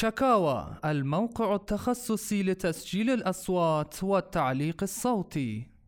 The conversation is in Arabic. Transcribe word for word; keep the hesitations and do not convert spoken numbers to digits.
شكاوى الموقع التخصصي لتسجيل الأصوات والتعليق الصوتي.